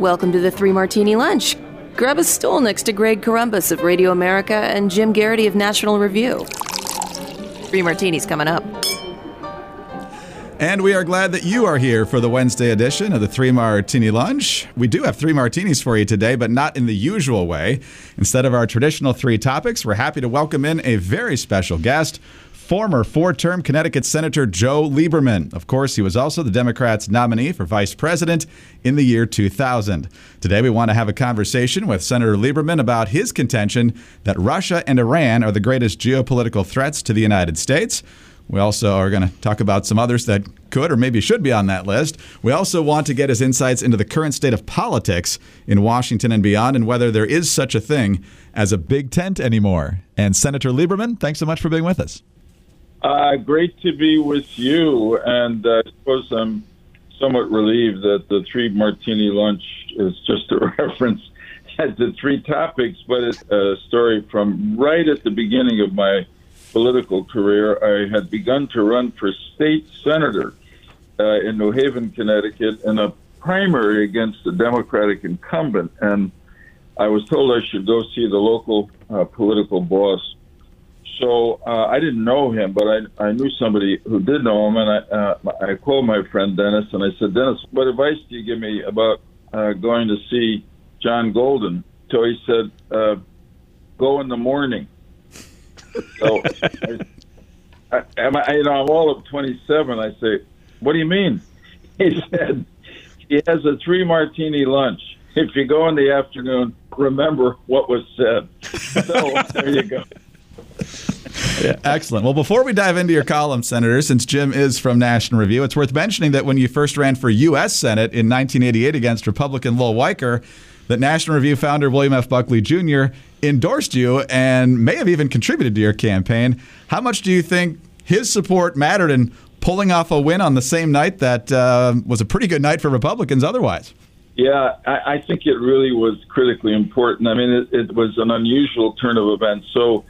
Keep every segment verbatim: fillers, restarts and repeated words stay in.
Welcome to the Three Martini Lunch. Grab a stool next to Greg Corombos of Radio America and Jim Garrity of National Review. Three Martinis coming up. And we are glad that you are here for the Wednesday edition of the Three Martini Lunch. We do have three martinis for you today, but not in the usual way. Instead of our traditional three topics, we're happy to welcome in a very special guest, former four-term Connecticut Senator Joe Lieberman. Of course, he was also the Democrats' nominee for vice president in the year two thousand. Today, we want to have a conversation with Senator Lieberman about his contention that Russia and Iran are the greatest geopolitical threats to the United States. We also are going to talk about some others that could or maybe should be on that list. We also want to get his insights into the current state of politics in Washington and beyond and whether there is such a thing as a big tent anymore. And Senator Lieberman, thanks so much for being with us. Uh, great to be with you. And uh, I suppose I'm somewhat relieved that the three martini lunch is just a reference at the three topics, but it's a story from right at the beginning of my political career. I had begun to run for state senator uh, in New Haven, Connecticut, in a primary against the Democratic incumbent. And I was told I should go see the local uh, political boss. So uh, I didn't know him, but I, I knew somebody who did know him. And I, uh, I called my friend Dennis, and I said, Dennis, what advice do you give me about uh, going to see John Golden? So he said, uh, go in the morning. So, I, I, you know, I'm all of twenty-seven. I say, what do you mean? He said, he has a three martini lunch. If you go in the afternoon, remember what was said. So there you go. Yeah. Excellent. Well, before we dive into your column, Senator, since Jim is from National Review, it's worth mentioning that when you first ran for U S Senate in nineteen eighty-eight against Republican Lowell Weicker, that National Review founder William F. Buckley Junior endorsed you and may have even contributed to your campaign. How much do you think his support mattered in pulling off a win on the same night that uh, was a pretty good night for Republicans otherwise? Yeah, I, I think it really was critically important. I mean, it, it was an unusual turn of events. So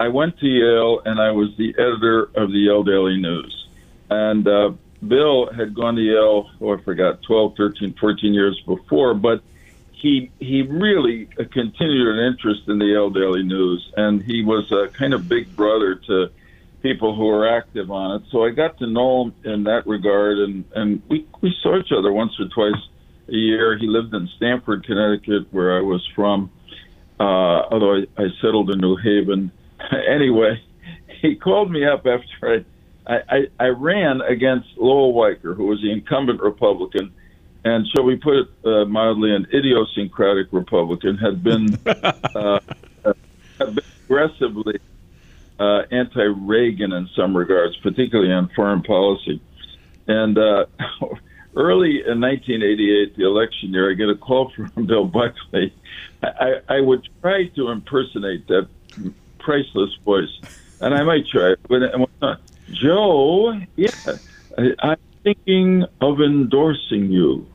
I went to Yale, and I was the editor of the Yale Daily News. And uh, Bill had gone to Yale, oh, I forgot, twelve, thirteen, fourteen years before, but He he really continued an interest in the Yale Daily News, and he was a kind of big brother to people who were active on it. So I got to know him in that regard, and, and we, we saw each other once or twice a year. He lived in Stamford, Connecticut, where I was from, uh, although I, I settled in New Haven. Anyway, he called me up after I, I, I ran against Lowell Weicker, who was the incumbent Republican, and shall we put it uh, mildly, an idiosyncratic Republican, had been, uh, had been aggressively uh, anti-Reagan in some regards, particularly on foreign policy. And uh, early in nineteen eighty-eight, the election year, I get a call from Bill Buckley. I, I would try to impersonate that priceless voice, and I might try it, but it was not. Joe, yeah, I, I'm thinking of endorsing you.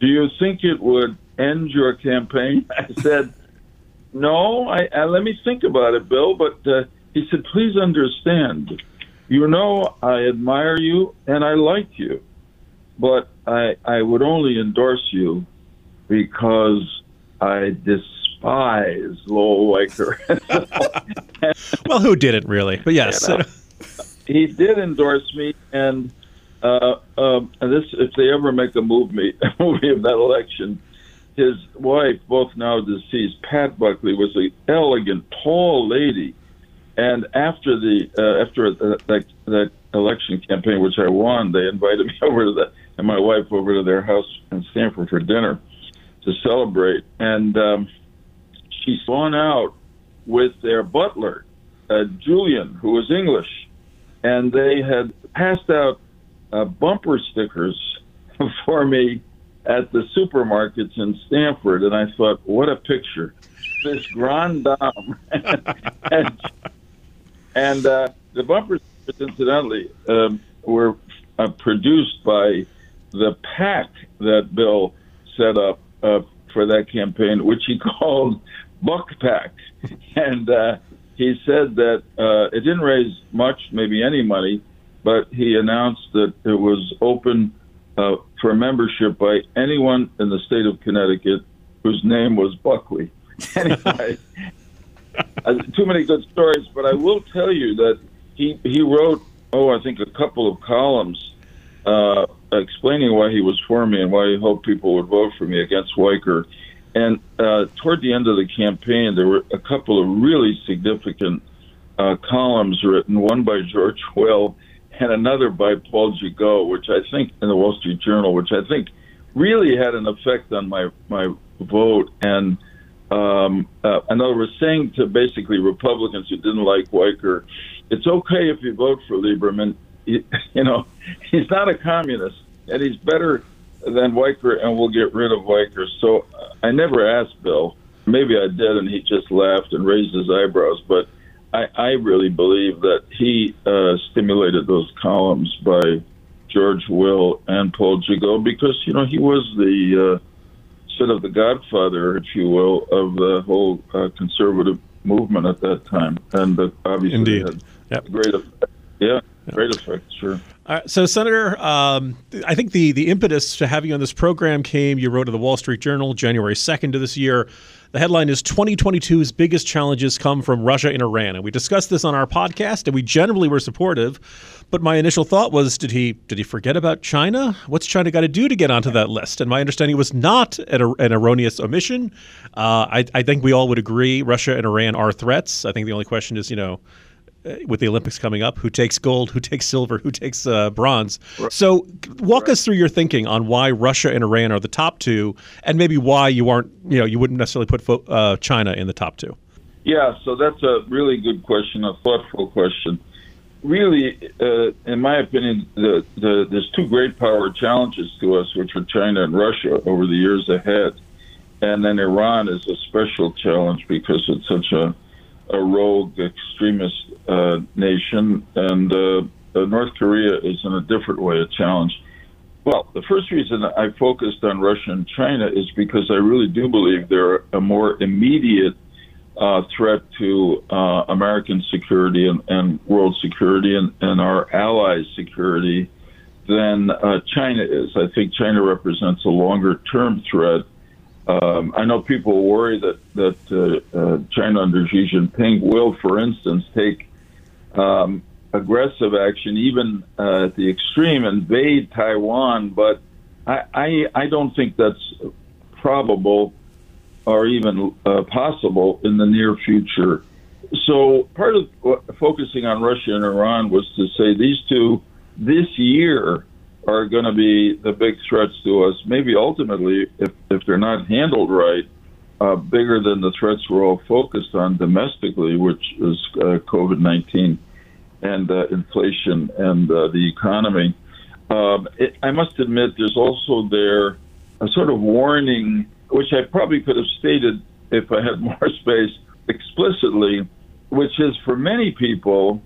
Do you think it would end your campaign? I said, no, I, I, let me think about it, Bill. But uh, he said, please understand, you know, I admire you and I like you, but I, I would only endorse you because I despise Lowell Weicker. Well, who didn't really? But yes. You know, he did endorse me, and Uh, um, and this, if they ever make a movie, a movie of that election, his wife, both now deceased, Pat Buckley, was an elegant, tall lady. And after the uh, after the, that, that election campaign, which I won, they invited me over to the, and my wife over to their house in Stamford for dinner to celebrate. And um, she went out with their butler, uh, Julian, who was English, and they had passed out Uh, bumper stickers for me at the supermarkets in Stamford, and I thought, what a picture, this grand dame. and and uh, the bumper stickers, incidentally, um, were uh, produced by the pack that Bill set up uh, for that campaign, which he called Buck Pack. And uh, he said that uh, it didn't raise much, maybe any money, but he announced that it was open uh, for a membership by anyone in the state of Connecticut whose name was Buckley. Anyway, too many good stories, but I will tell you that he, he wrote, oh, I think a couple of columns uh, explaining why he was for me and why he hoped people would vote for me against Weicker. And uh, toward the end of the campaign, there were a couple of really significant uh, columns written, one by George Will and another by Paul Gigot, which I think in the Wall Street Journal, which I think really had an effect on my, my vote. And um, uh, in other words, saying to basically Republicans who didn't like Weicker, it's okay if you vote for Lieberman. He, you know, he's not a communist, and he's better than Weicker, and we'll get rid of Weicker. So I never asked Bill. Maybe I did, and he just laughed and raised his eyebrows. But I, I really believe that he uh, stimulated those columns by George Will and Paul Gigot because, you know, he was the uh, sort of the godfather, if you will, of the whole uh, conservative movement at that time. And uh, obviously Indeed. Had yep. a great effect. Yeah. Great effect, sure. All right, so, Senator, um, I think the, the impetus to have you on this program came, you wrote in the Wall Street Journal January second of this year. The headline is twenty twenty-two's biggest challenges come from Russia and Iran. And we discussed this on our podcast, and we generally were supportive. But my initial thought was, did he did he forget about China? What's China got to do to get onto that list? And my understanding was not an, an erroneous omission. Uh, I, I think we all would agree Russia and Iran are threats. I think the only question is, you know, with the Olympics coming up, who takes gold, who takes silver, who takes uh, bronze. So walk right. us through your thinking on why Russia and Iran are the top two, and maybe why you aren't, you know, you wouldn't necessarily put fo- uh, China in the top two. Yeah, so that's a really good question, a thoughtful question. Really, uh, in my opinion, the, the, there's two great power challenges to us, which are China and Russia over the years ahead. And then Iran is a special challenge because it's such a a rogue extremist uh, nation, and uh, North Korea is in a different way a challenge. Well, the first reason I focused on Russia and China is because I really do believe they're a more immediate uh, threat to uh, American security and, and world security and, and our allies' security than uh, China is. I think China represents a longer-term threat. Um, I know people worry that that uh, uh, China under Xi Jinping will, for instance, take um, aggressive action, even uh, at the extreme, invade Taiwan. But I, I, I don't think that's probable or even uh, possible in the near future. So part of focusing on Russia and Iran was to say these two this year are going to be the big threats to us, maybe ultimately, if, if they're not handled right, uh, bigger than the threats we're all focused on domestically, which is uh, COVID nineteen and uh, inflation and uh, the economy. Um, it, I must admit, there's also there a sort of warning, which I probably could have stated if I had more space explicitly, which is for many people,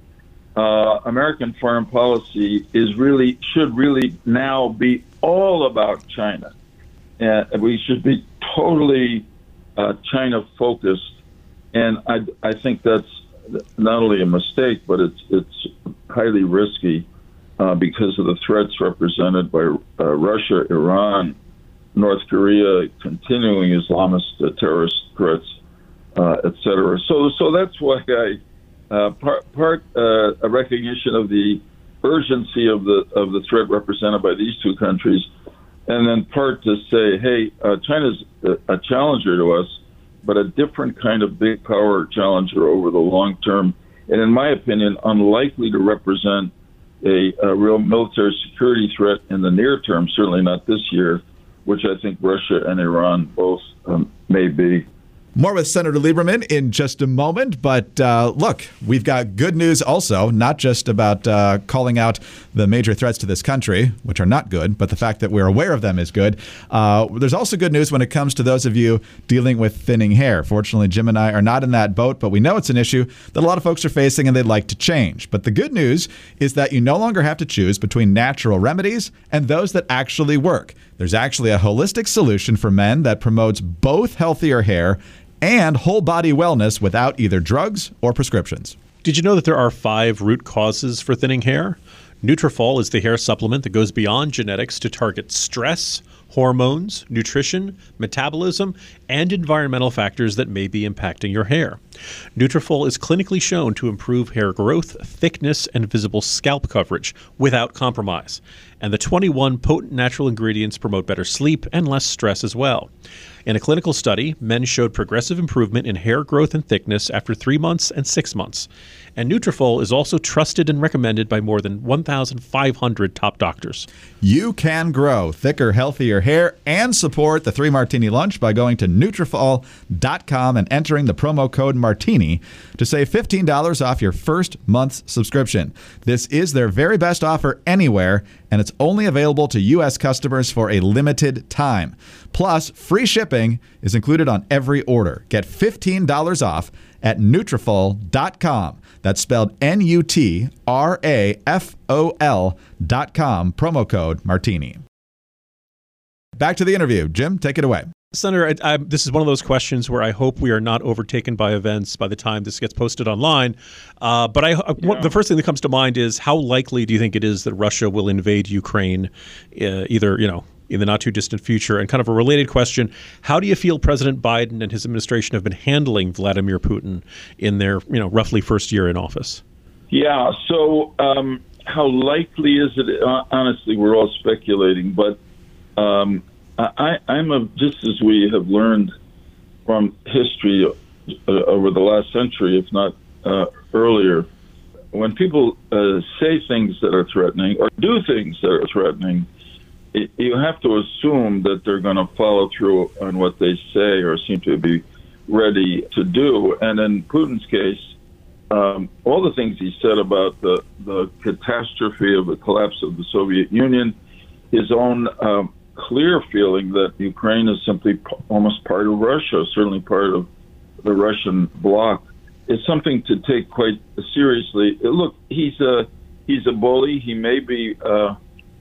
Uh, American foreign policy is really should really now be all about China. Uh, we should be totally uh, China-focused, and I, I think that's not only a mistake, but it's it's highly risky uh, because of the threats represented by uh, Russia, Iran, North Korea, continuing Islamist uh, terrorist threats, uh, et cetera. So, so that's why I. Uh, part, part uh, a recognition of the urgency of the of the threat represented by these two countries, and then part to say, hey, uh, China's a, a challenger to us, but a different kind of big power challenger over the long term, and in my opinion, unlikely to represent a, a real military security threat in the near term, certainly not this year, which I think Russia and Iran both um, may be. More with Senator Lieberman in just a moment, but uh, look, we've got good news also, not just about uh, calling out the major threats to this country, which are not good, but the fact that we're aware of them is good. Uh, there's also good news when it comes to those of you dealing with thinning hair. Fortunately, Jim and I are not in that boat, but we know it's an issue that a lot of folks are facing and they'd like to change. But the good news is that you no longer have to choose between natural remedies and those that actually work. There's actually a holistic solution for men that promotes both healthier hair and whole body wellness without either drugs or prescriptions. Did you know that there are five root causes for thinning hair? Nutrafol is the hair supplement that goes beyond genetics to target stress, hormones, nutrition, metabolism, and environmental factors that may be impacting your hair. Nutrafol is clinically shown to improve hair growth, thickness, and visible scalp coverage without compromise. And the twenty-one potent natural ingredients promote better sleep and less stress as well. In a clinical study, men showed progressive improvement in hair growth and thickness after three months and six months. And Nutrafol is also trusted and recommended by more than one thousand five hundred top doctors. You can grow thicker, healthier hair and support the Three Martini Lunch by going to Nutrafol dot com and entering the promo code MARTINI to save fifteen dollars off your first month's subscription. This is their very best offer anywhere, and it's only available to U S customers for a limited time. Plus, free shipping is included on every order. Get fifteen dollars off at Nutrafol dot com. That's spelled N U T R A F O L dot com. Promo code MARTINI. Back to the interview. Jim, take it away. Senator, I, I, this is one of those questions where I hope we are not overtaken by events by the time this gets posted online. Uh, but I, I, yeah. the first thing that comes to mind is, how likely do you think it is that Russia will invade Ukraine, uh, either, you know, in the not too distant future? And kind of a related question: how do you feel President Biden and his administration have been handling Vladimir Putin in their, you know, roughly first year in office? Yeah. So um, how likely is it? Uh, honestly, we're all speculating, but. Um, I, I'm a, just as we have learned from history uh, over the last century, if not uh, earlier, when people uh, say things that are threatening or do things that are threatening, it, you have to assume that they're going to follow through on what they say or seem to be ready to do. And in Putin's case, um, all the things he said about the, the catastrophe of the collapse of the Soviet Union, his own uh, clear feeling that Ukraine is simply p- almost part of Russia, certainly part of the Russian bloc, is something to take quite seriously. Look, he's a he's a bully. He may be uh,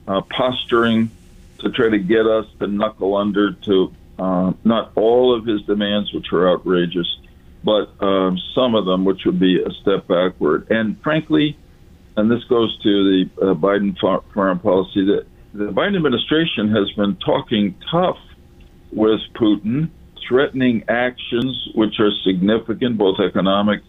uh, posturing to try to get us to knuckle under to uh, not all of his demands, which are outrageous, but um, some of them, which would be a step backward. And frankly, and this goes to the uh, Biden far- foreign policy, that the Biden administration has been talking tough with Putin, threatening actions which are significant, both economic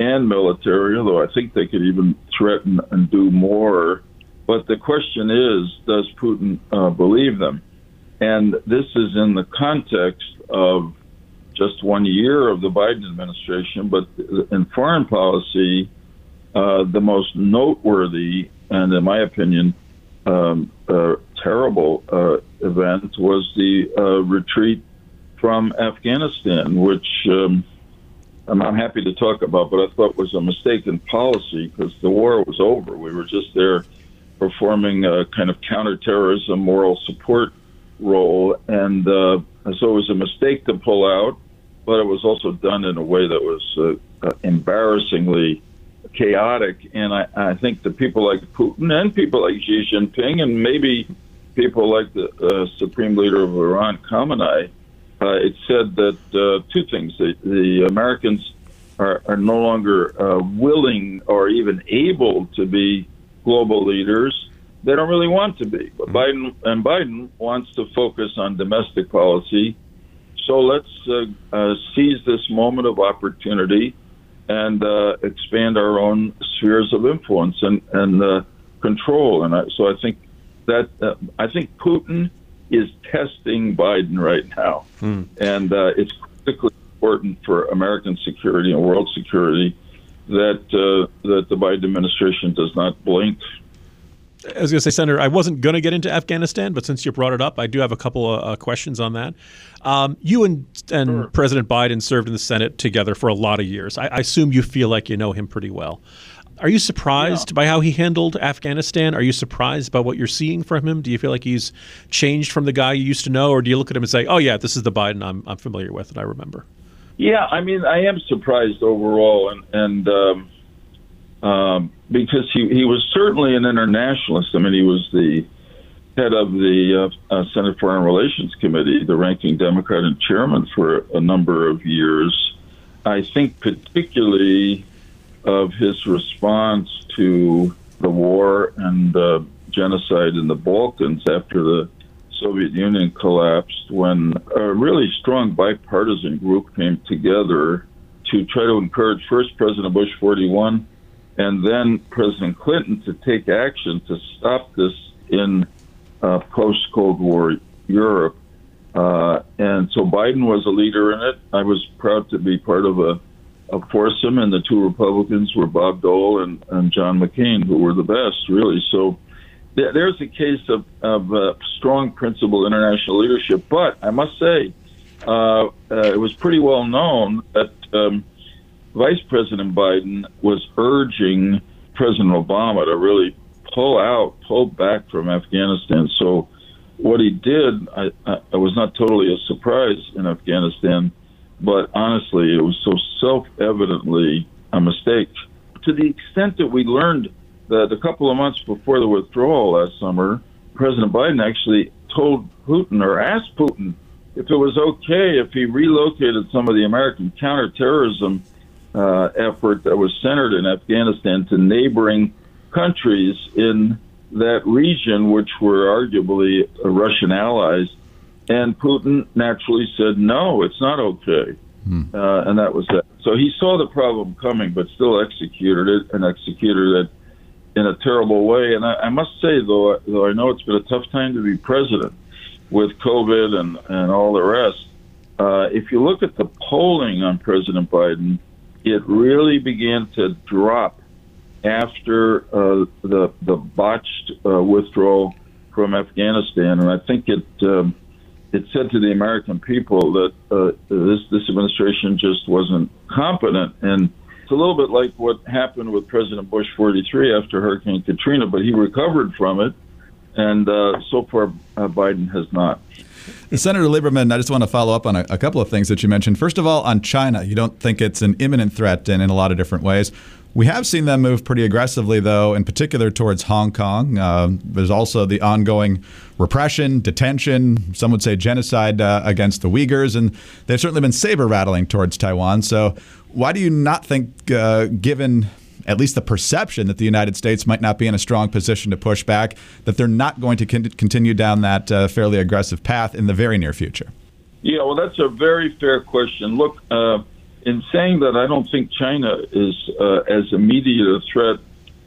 and military, although I think they could even threaten and do more. But the question is, does Putin uh, believe them? And this is in the context of just one year of the Biden administration, but in foreign policy, uh, the most noteworthy, and in my opinion, Um, a terrible uh, event was the uh, retreat from Afghanistan, which um, I'm not happy to talk about, but I thought was a mistake in policy because the war was over. We were just there performing a kind of counterterrorism moral support role, and uh, so it was a mistake to pull out, but it was also done in a way that was uh, embarrassingly chaotic, and I, I think the people like Putin and people like Xi Jinping and maybe people like the uh, Supreme Leader of Iran, Khamenei, uh, it said that uh, two things: the, the Americans are, are no longer uh, willing or even able to be global leaders. They don't really want to be. But Biden and Biden wants to focus on domestic policy. So let's uh, uh, seize this moment of opportunity and uh, expand our own spheres of influence and, and uh, control. And I, so I think that uh, I think Putin is testing Biden right now. Hmm. And uh, it's critically important for American security and world security that uh, that the Biden administration does not blink. I was going to say, Senator, I wasn't going to get into Afghanistan, but since you brought it up, I do have a couple of uh, questions on that. Um, you and, and sure. President Biden served in the Senate together for a lot of years. I, I assume you feel like you know him pretty well. Are you surprised yeah. by how he handled Afghanistan? Are you surprised by what you're seeing from him? Do you feel like he's changed from the guy you used to know, or do you look at him and say, oh, yeah, this is the Biden I'm, I'm familiar with and I remember? Yeah, I mean, I am surprised overall, and and um Um, because he, he was certainly an internationalist. I mean, he was the head of the uh, uh, Senate Foreign Relations Committee, the ranking Democrat and chairman for a number of years. I think particularly of his response to the war and the genocide in the Balkans after the Soviet Union collapsed, when a really strong bipartisan group came together to try to encourage first President Bush forty-one and then President Clinton to take action to stop this in uh, post-Cold War Europe. Uh, and so Biden was a leader in it. I was proud to be part of a, a foursome, and the two Republicans were Bob Dole and, and John McCain, who were the best, really. So th- there's a case of, of uh, strong principled international leadership. But I must say, uh, uh, it was pretty well known that um, Vice President Biden was urging President Obama to really pull out, pull back from Afghanistan. So what he did, I, I was not totally a surprise in Afghanistan, but honestly, it was so self-evidently a mistake. To the extent that we learned that a couple of months before the withdrawal last summer, President Biden actually told Putin, or asked Putin, if it was okay if he relocated some of the American counterterrorism uh, effort that was centered in Afghanistan to neighboring countries in that region, which were arguably Russian allies. And Putin naturally said, no, it's not okay. Mm. Uh, and that was that. So he saw the problem coming, but still executed it, and executed it in a terrible way. And I, I must say, though, though I know it's been a tough time to be president with COVID and, and all the rest, uh, if you look at the polling on President Biden, it really began to drop after uh, the the botched uh, withdrawal from Afghanistan, and I think it um, it said to the American people that uh, this this administration just wasn't competent. And it's a little bit like what happened with President Bush forty-three after Hurricane Katrina, but he recovered from it, and uh, so far uh, Biden has not. Senator Lieberman, I just want to follow up on a, a couple of things that you mentioned. First of all, on China, you don't think it's an imminent threat in, in a lot of different ways. We have seen them move pretty aggressively, though, in particular towards Hong Kong. Uh, there's also the ongoing repression, detention, some would say genocide uh, against the Uyghurs, and they've certainly been saber-rattling towards Taiwan. So why do you not think, uh, given at least the perception that the United States might not be in a strong position to push back, that they're not going to con- continue down that uh, fairly aggressive path in the very near future? Yeah, well, that's a very fair question. Look, uh, in saying that, I don't think China is uh, as immediate a threat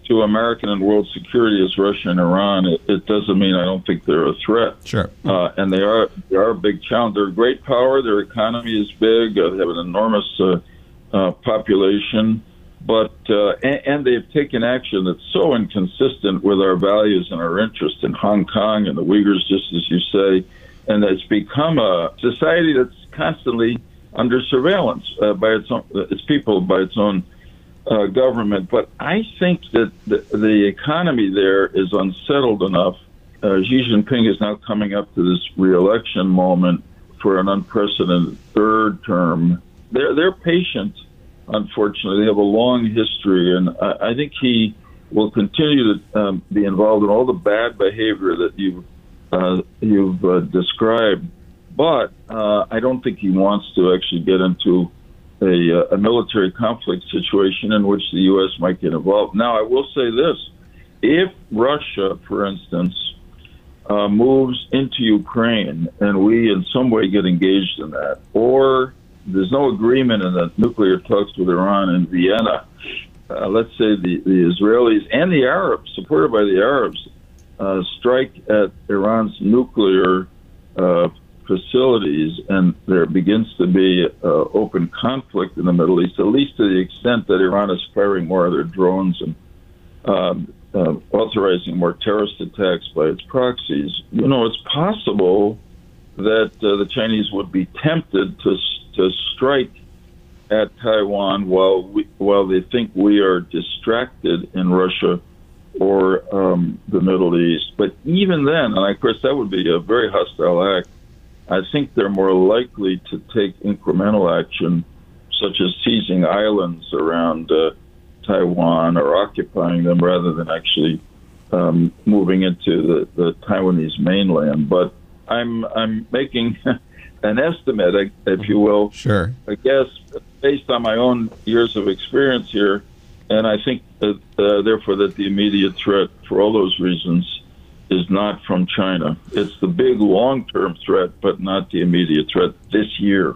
to American and world security as Russia and Iran. It, it doesn't mean I don't think they're a threat. Sure. Uh, and they are, they are a big challenge. They're a great power. Their economy is big. Uh, they have an enormous uh, uh, population. But uh, and, and they've taken action that's so inconsistent with our values and our interests in Hong Kong and the Uyghurs, just as you say. And it's become a society that's constantly under surveillance uh, by its own, its people, by its own uh, government. But I think that the, the economy there is unsettled enough. Uh, Xi Jinping is now coming up to this re-election moment for an unprecedented third term. They're, they're patient. Unfortunately, they have a long history, and I think he will continue to um, be involved in all the bad behavior that you've, uh, you've uh, described. But uh, I don't think he wants to actually get into a, a military conflict situation in which the U S might get involved. Now, I will say this. If Russia, for instance, uh, moves into Ukraine and we in some way get engaged in that, or there's no agreement in the nuclear talks with Iran in Vienna. Uh, let's say the, the Israelis and the Arabs, supported by the Arabs, uh, strike at Iran's nuclear uh, facilities, and there begins to be uh, open conflict in the Middle East, at least to the extent that Iran is firing more of their drones and um, uh, authorizing more terrorist attacks by its proxies. You know, it's possible that uh, the Chinese would be tempted to to strike at Taiwan while we, while they think we are distracted in Russia or um, the Middle East. But even then, and of course that would be a very hostile act, I think they're more likely to take incremental action, such as seizing islands around uh, Taiwan or occupying them, rather than actually um, moving into the, the Taiwanese mainland. But I'm I'm making an estimate, if you will, sure, I guess, based on my own years of experience here, And I think that, uh, therefore, that the immediate threat, for all those reasons, is not from China. It's the big long-term threat, but not the immediate threat this year.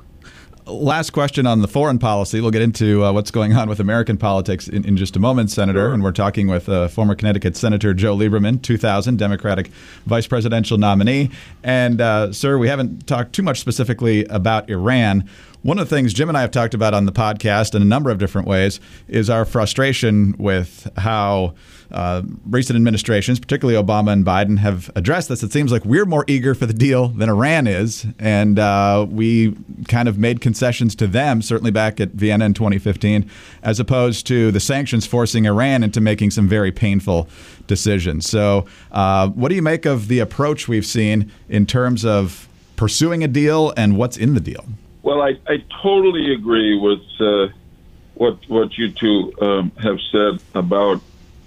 Last question on the foreign policy. We'll get into uh, what's going on with American politics in, in just a moment, Senator. Sure. And we're talking with uh, former Connecticut Senator Joe Lieberman, two thousand Democratic vice presidential nominee. And, uh, sir, we haven't talked too much specifically about Iran. One of the things Jim and I have talked about on the podcast in a number of different ways is our frustration with how uh, recent administrations, particularly Obama and Biden, have addressed this. It seems like we're more eager for the deal than Iran is, and uh, we kind of made concessions to them, certainly back at Vienna in twenty fifteen, as opposed to the sanctions forcing Iran into making some very painful decisions. So uh, what do you make of the approach we've seen in terms of pursuing a deal and what's in the deal? Well, I, I totally agree with uh, what what you two um, have said about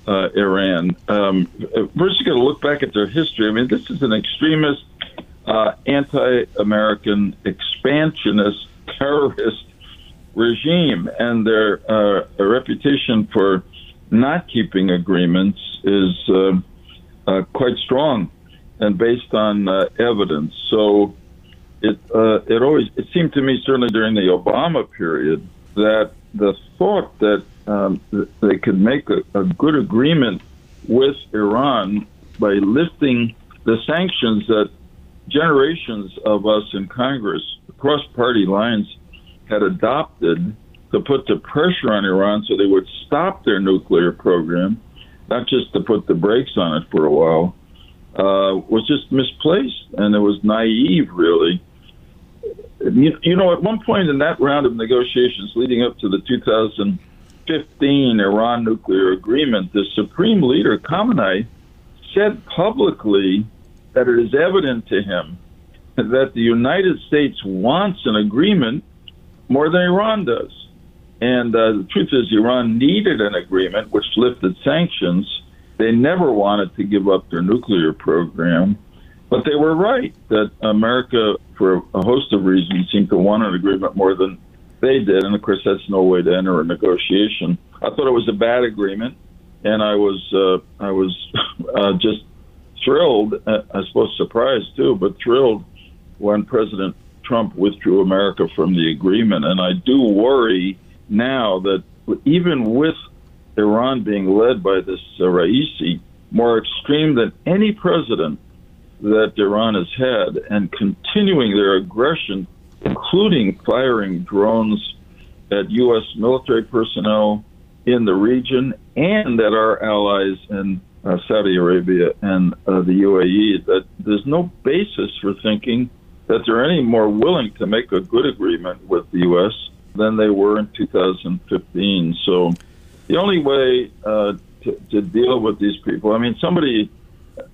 uh, Iran. Um, first, you got to look back at their history. I mean, this is an extremist, uh, anti-American, expansionist, terrorist regime, and their uh, reputation for not keeping agreements is uh, uh, quite strong and based on uh, evidence. So. It uh, it always it seemed to me, certainly during the Obama period, that the thought that um, they could make a, a good agreement with Iran by lifting the sanctions that generations of us in Congress across party lines had adopted to put the pressure on Iran so they would stop their nuclear program, not just to put the brakes on it for a while, uh, was just misplaced. And it was naive, really. You, you know, at one point in that round of negotiations leading up to the two thousand fifteen Iran nuclear agreement, the Supreme Leader Khamenei said publicly that it is evident to him that the United States wants an agreement more than Iran does. And uh, the truth is, Iran needed an agreement which lifted sanctions. They never wanted to give up their nuclear program. But they were right that America, for a host of reasons, seemed to want an agreement more than they did. And, of course, that's no way to enter a negotiation. I thought it was a bad agreement, and I was uh, I was uh, just thrilled, uh, I suppose surprised too, but thrilled when President Trump withdrew America from the agreement. And I do worry now that even with Iran being led by this uh, Raisi, more extreme than any president that Iran has had, and continuing their aggression, including firing drones at U S military personnel in the region and at our allies in uh, Saudi Arabia and uh, the U A E, that there's no basis for thinking that they're any more willing to make a good agreement with the U S than they were in two thousand fifteen. So the only way uh, to, to deal with these people, I mean, somebody...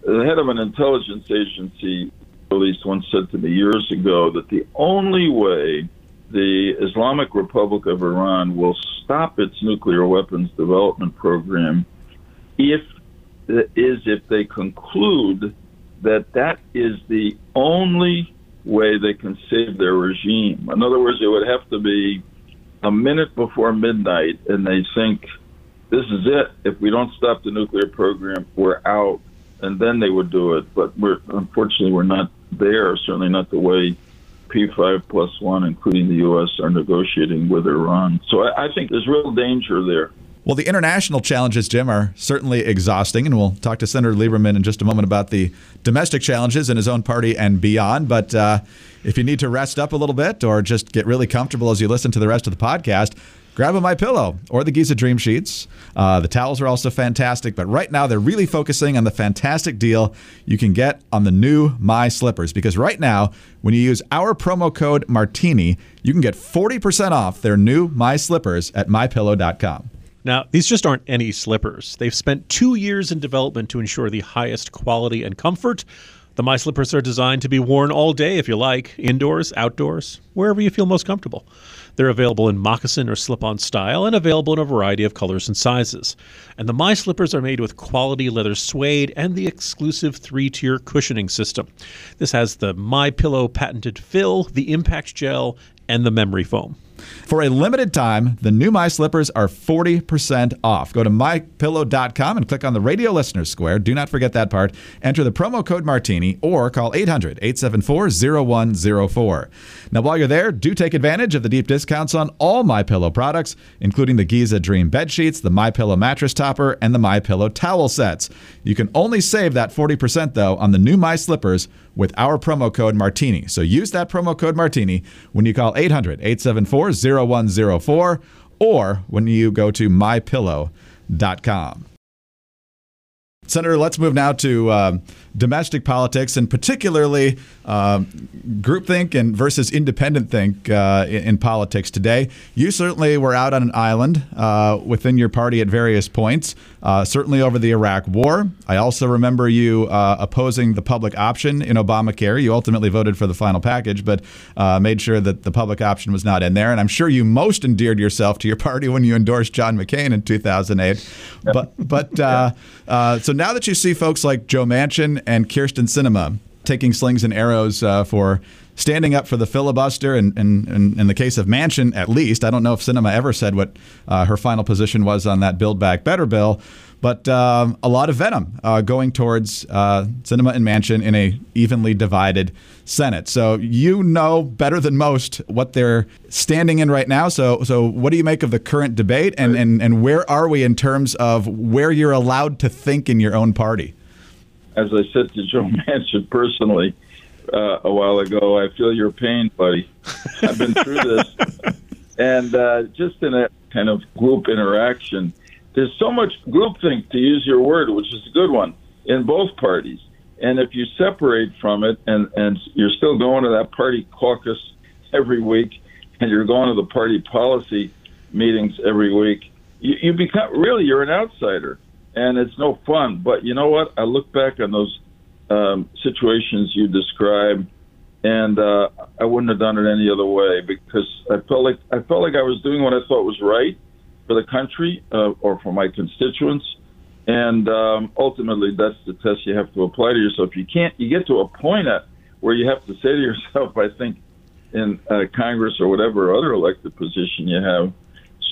The head of an intelligence agency, at least, once said to me years ago that the only way the Islamic Republic of Iran will stop its nuclear weapons development program if is if they conclude that that is the only way they can save their regime. In other words, it would have to be a minute before midnight, and they think, this is it. If we don't stop the nuclear program, we're out. And then they would do it. But we're, unfortunately, we're not there, certainly not the way P five plus one, including the U S, are negotiating with Iran. So I, I think there's real danger there. Well, the international challenges, Jim, are certainly exhausting, and we'll talk to Senator Lieberman in just a moment about the domestic challenges in his own party and beyond. But uh, if you need to rest up a little bit or just get really comfortable as you listen to the rest of the podcast, grab a My Pillow or the Giza Dream Sheets. Uh, the towels are also fantastic, but right now they're really focusing on the fantastic deal you can get on the new My Slippers. Because right now, when you use our promo code Martini, you can get forty percent off their new My Slippers at my pillow dot com. Now, these just aren't any slippers. They've spent two years in development to ensure the highest quality and comfort. The My Slippers are designed to be worn all day, if you like, indoors, outdoors, wherever you feel most comfortable. They're available in moccasin or slip-on style and available in a variety of colors and sizes. And the My Slippers are made with quality leather suede and the exclusive three-tier cushioning system. This has the My Pillow patented fill, the impact gel, and the memory foam. For a limited time, the new My Slippers are forty percent off. Go to my pillow dot com and click on the Radio Listener Square. Do not forget that part. Enter the promo code Martini or call eight hundred, eight seven four, zero one zero four. Now, while you're there, do take advantage of the deep discounts on all My Pillow products, including the Giza Dream bed sheets, the My Pillow mattress topper, and the My Pillow towel sets. You can only save that forty percent though on the new My Slippers with our promo code Martini. So use that promo code Martini when you call eight hundred, eight seven four, zero one zero four or when you go to my pillow dot com. Senator, let's move now to um, domestic politics and particularly um, groupthink and versus independent think uh, in, in politics today. You certainly were out on an island uh, within your party at various points, uh, certainly over the Iraq War. I also remember you uh, opposing the public option in Obamacare. You ultimately voted for the final package, but uh, made sure that the public option was not in there. And I'm sure you most endeared yourself to your party when you endorsed John McCain in two thousand eight. Yeah. But but uh, yeah. uh, so now that you see folks like Joe Manchin and Kirsten Sinema taking slings and arrows uh, for standing up for the filibuster, and in the case of Manchin, at least, I don't know if Sinema ever said what uh, her final position was on that Build Back Better bill, but um, a lot of venom uh, going towards uh, Sinema and Manchin in a evenly divided Senate. So you know better than most what they're standing in right now. So so what do you make of the current debate, and and, and where are we in terms of where you're allowed to think in your own party? As I said to Joe Manchin personally uh, a while ago, I feel your pain, buddy. I've been through this. And uh, just in a kind of group interaction, there's so much groupthink, to use your word, which is a good one, in both parties. And if you separate from it and, and you're still going to that party caucus every week and you're going to the party policy meetings every week, you, you become really, you're an outsider. And it's no fun. But you know what? I look back on those um, situations you described, and uh, I wouldn't have done it any other way, because I felt like I felt like I was doing what I thought was right for the country uh, or for my constituents. And um, ultimately, that's the test you have to apply to yourself. You can't. You get to a point at where you have to say to yourself, I think, in uh, Congress or whatever other elected position you have,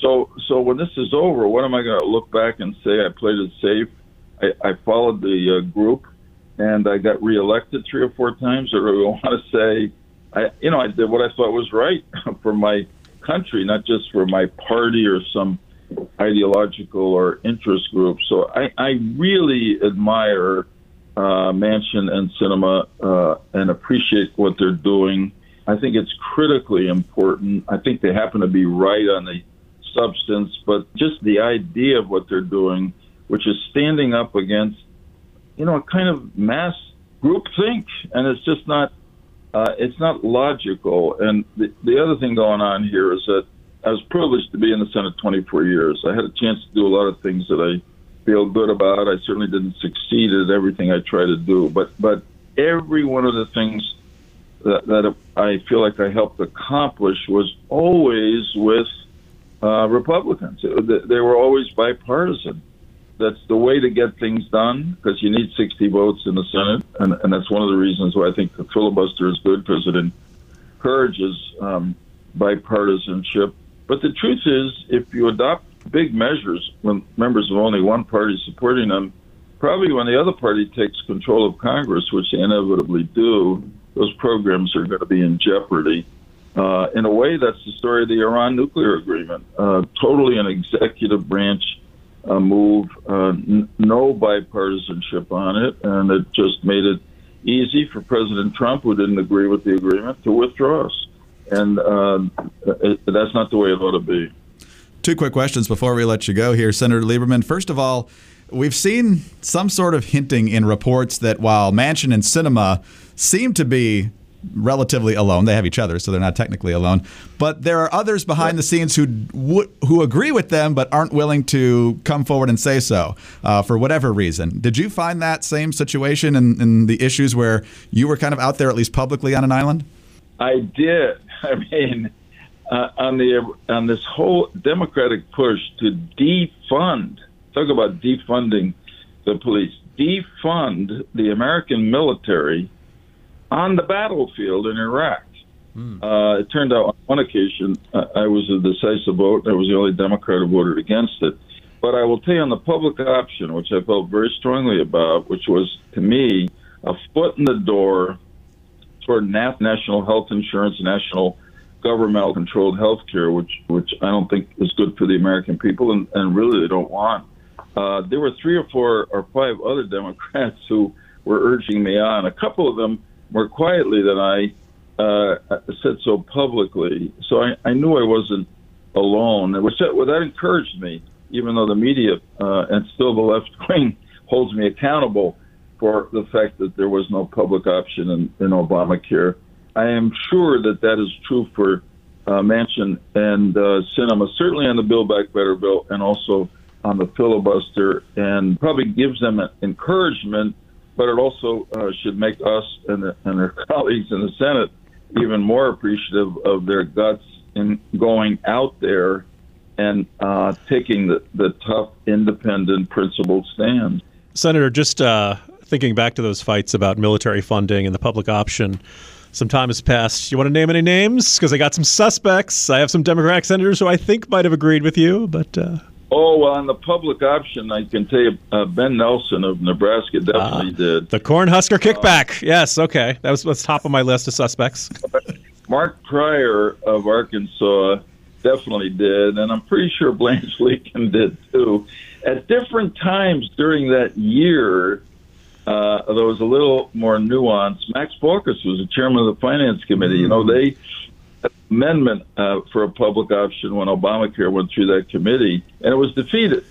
So so when this is over, what am I going to look back and say? I played it safe. I, I followed the uh, group, and I got reelected three or four times. Or do I want to say, I you know, I did what I thought was right for my country, not just for my party or some ideological or interest group. So I, I really admire uh, Manchin and Sinema uh, and appreciate what they're doing. I think it's critically important. I think they happen to be right on the substance, but just the idea of what they're doing, which is standing up against, you know, a kind of mass groupthink, and it's just not, uh, it's not logical. And the, the other thing going on here is that I was privileged to be in the Senate twenty-four years. I had a chance to do a lot of things that I feel good about. I certainly didn't succeed at everything I tried to do, but but every one of the things that, that I feel like I helped accomplish was always with Uh, Republicans. They were always bipartisan. That's the way to get things done, because you need sixty votes in the Senate, and, and that's one of the reasons why I think the filibuster is good, because it encourages um, bipartisanship. But the truth is, if you adopt big measures when members of only one party supporting them, probably when the other party takes control of Congress, which they inevitably do, those programs are going to be in jeopardy. Uh, in a way, that's the story of the Iran nuclear agreement. Uh, totally an executive branch uh, move, uh, n- no bipartisanship on it, and it just made it easy for President Trump, who didn't agree with the agreement, to withdraw us. And uh, it, that's not the way it ought to be. Two quick questions before we let you go here, Senator Lieberman. First of all, we've seen some sort of hinting in reports that while Manchin and Sinema seem to be relatively alone. They have each other, so they're not technically alone. But there are others behind the scenes who w- who agree with them but aren't willing to come forward and say so uh, for whatever reason. Did you find that same situation in, in the issues where you were kind of out there, at least publicly, on an island? I did. I mean, uh, on the on this whole Democratic push to defund, talk about defunding the police, defund the American military on the battlefield in Iraq. Mm. Uh, it turned out on one occasion uh, I was a decisive vote. I was the only Democrat who voted against it. But I will tell you on the public option, which I felt very strongly about, which was, to me, a foot in the door toward N A P, national health insurance, national governmental controlled health care, which, which I don't think is good for the American people and, and really they don't want. Uh, there were three or four or five other Democrats who were urging me on. A couple of them more quietly than I uh, said so publicly. So I, I knew I wasn't alone, which that, well, that encouraged me, even though the media uh, and still the left wing holds me accountable for the fact that there was no public option in, in Obamacare. I am sure that that is true for uh, Manchin and uh, Sinema, certainly on the Build Back Better bill and also on the filibuster, and probably gives them encouragement, but it also uh, should make us and, the, and our colleagues in the Senate even more appreciative of their guts in going out there and uh, taking the, the tough, independent, principled stand. Senator, just uh, thinking back to those fights about military funding and the public option, some time has passed. You want to name any names? Because I got some suspects. I have some Democratic senators who I think might have agreed with you. But uh... Oh, well, on the public option, I can tell you uh, Ben Nelson of Nebraska definitely uh, did. The Cornhusker kickback. Uh, yes, okay. That was the top of my list of suspects. Mark Pryor of Arkansas definitely did, and I'm pretty sure Blanche Lincoln did, too. At different times during that year, Uh, there was a little more nuance. Max Baucus was the chairman of the Finance Committee. You know, they had an amendment uh, for a public option when Obamacare went through that committee, and it was defeated.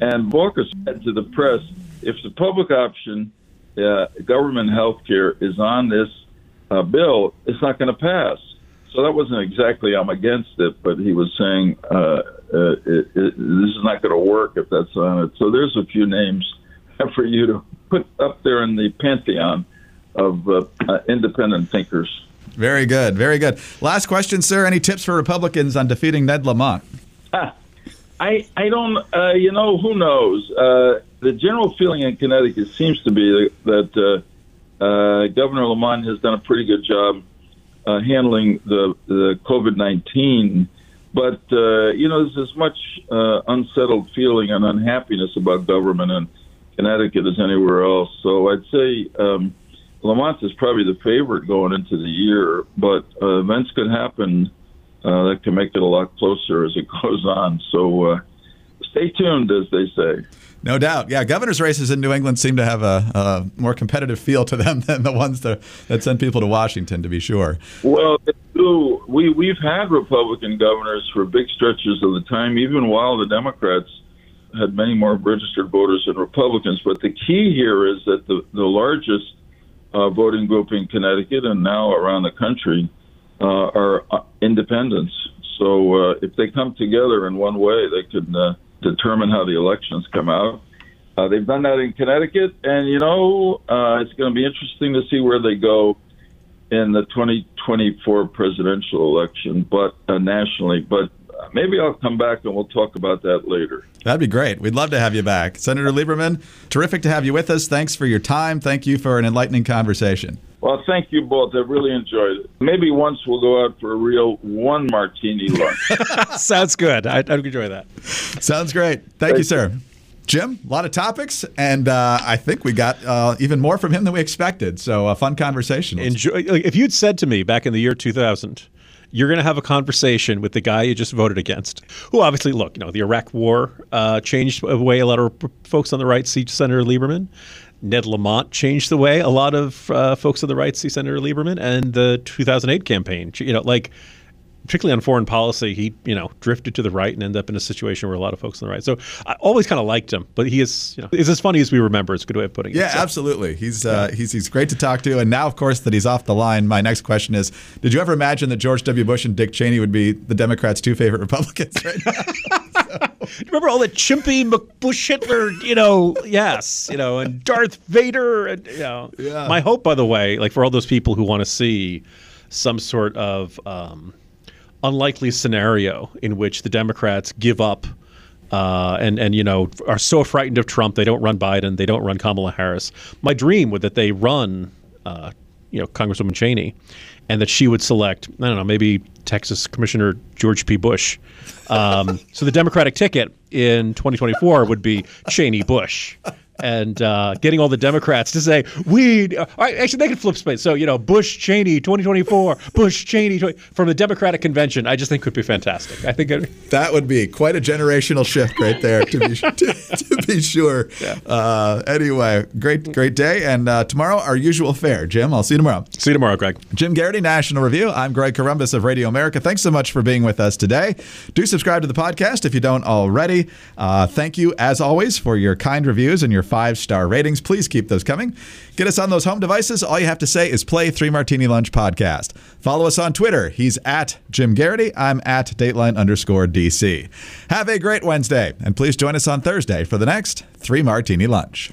And Baucus said to the press, if the public option, uh, government health care, is on this uh, bill, it's not going to pass. So that wasn't exactly I'm against it, but he was saying uh, uh, it, it, this is not going to work if that's on it. So there's a few names for you to put up there in the pantheon of uh, uh, independent thinkers. Very good, very good. Last question, sir. Any tips for Republicans on defeating Ned Lamont? Ah, I I don't, uh, you know, who knows? Uh, the general feeling in Connecticut seems to be that uh, uh, Governor Lamont has done a pretty good job uh, handling the, the COVID nineteen. But, uh, you know, there's as much uh, unsettled feeling and unhappiness about government and Connecticut is anywhere else. So I'd say um, Lamont is probably the favorite going into the year, but uh, events could happen uh, that can make it a lot closer as it goes on. So uh, stay tuned, as they say. No doubt. Yeah, governor's races in New England seem to have a, a more competitive feel to them than the ones that, that send people to Washington, to be sure. Well, we, we've had Republican governors for big stretches of the time, even while the Democrats had many more registered voters than Republicans. But the key here is that the, the largest uh, voting group in Connecticut and now around the country uh, are independents. So uh, if they come together in one way, they can uh, determine how the elections come out. Uh, they've done that in Connecticut. And, you know, uh, it's going to be interesting to see where they go in the twenty twenty-four presidential election, but uh, nationally. But maybe I'll come back and we'll talk about that later. That'd be great. We'd love to have you back. Senator Lieberman, terrific to have you with us. Thanks for your time. Thank you for an enlightening conversation. Well, thank you both. I really enjoyed it. Maybe once we'll go out for a real one martini lunch. Sounds good. I'd enjoy that. Sounds great. Thank, thank you, sir. You. Jim, a lot of topics, and uh, I think we got uh, even more from him than we expected. So a fun conversation. Enjoy. If you'd said to me back in the year two thousand, you're going to have a conversation with the guy you just voted against, who obviously, look, you know, the Iraq War uh, changed the way a lot of folks on the right see Senator Lieberman. Ned Lamont changed the way a lot of uh, folks on the right see Senator Lieberman, and the two thousand eight campaign, you know, like particularly on foreign policy, he, you know, drifted to the right and ended up in a situation where a lot of folks on the right. So I always kind of liked him, but he is, you know, is as funny as we remember. It's a good way of putting it. Yeah, so. Absolutely. He's, uh, yeah. he's he's great to talk to. And now, of course, that he's off the line, my next question is, did you ever imagine that George W. Bush and Dick Cheney would be the Democrats' two favorite Republicans right now? Do you remember all that chimpy Bush Hitler, you know, yes, you know, and Darth Vader? And, you know. Yeah. My hope, by the way, like for all those people who want to see some sort of um, – unlikely scenario in which the Democrats give up uh, and, and, you know, are so frightened of Trump, they don't run Biden, they don't run Kamala Harris. My dream would that they run, uh, you know, Congresswoman Cheney and that she would select, I don't know, maybe Texas Commissioner George P. Bush. Um, so the Democratic ticket in twenty twenty-four would be Cheney-Bush. And uh, getting all the Democrats to say, we, uh, actually, they could flip space. So, you know, Bush-Cheney twenty twenty-four, Bush-Cheney twenty from the Democratic convention, I just think would be fantastic. I think it, that would be quite a generational shift right there, to be, to, to be sure. Yeah. Uh, anyway, great, great day. And uh, tomorrow, our usual fare. Jim, I'll see you tomorrow. See you tomorrow, Greg. Jim Garrity, National Review. I'm Greg Corombos of Radio America. Thanks so much for being with us today. Do subscribe to the podcast if you don't already. Uh, thank you, as always, for your kind reviews and your five-star ratings. Please keep those coming. Get us on those home devices. All you have to say is play Three Martini Lunch Podcast. Follow us on Twitter. He's at Jim Garrity. I'm at Dateline underscore D C. Have a great Wednesday, and please join us on Thursday for the next Three Martini Lunch.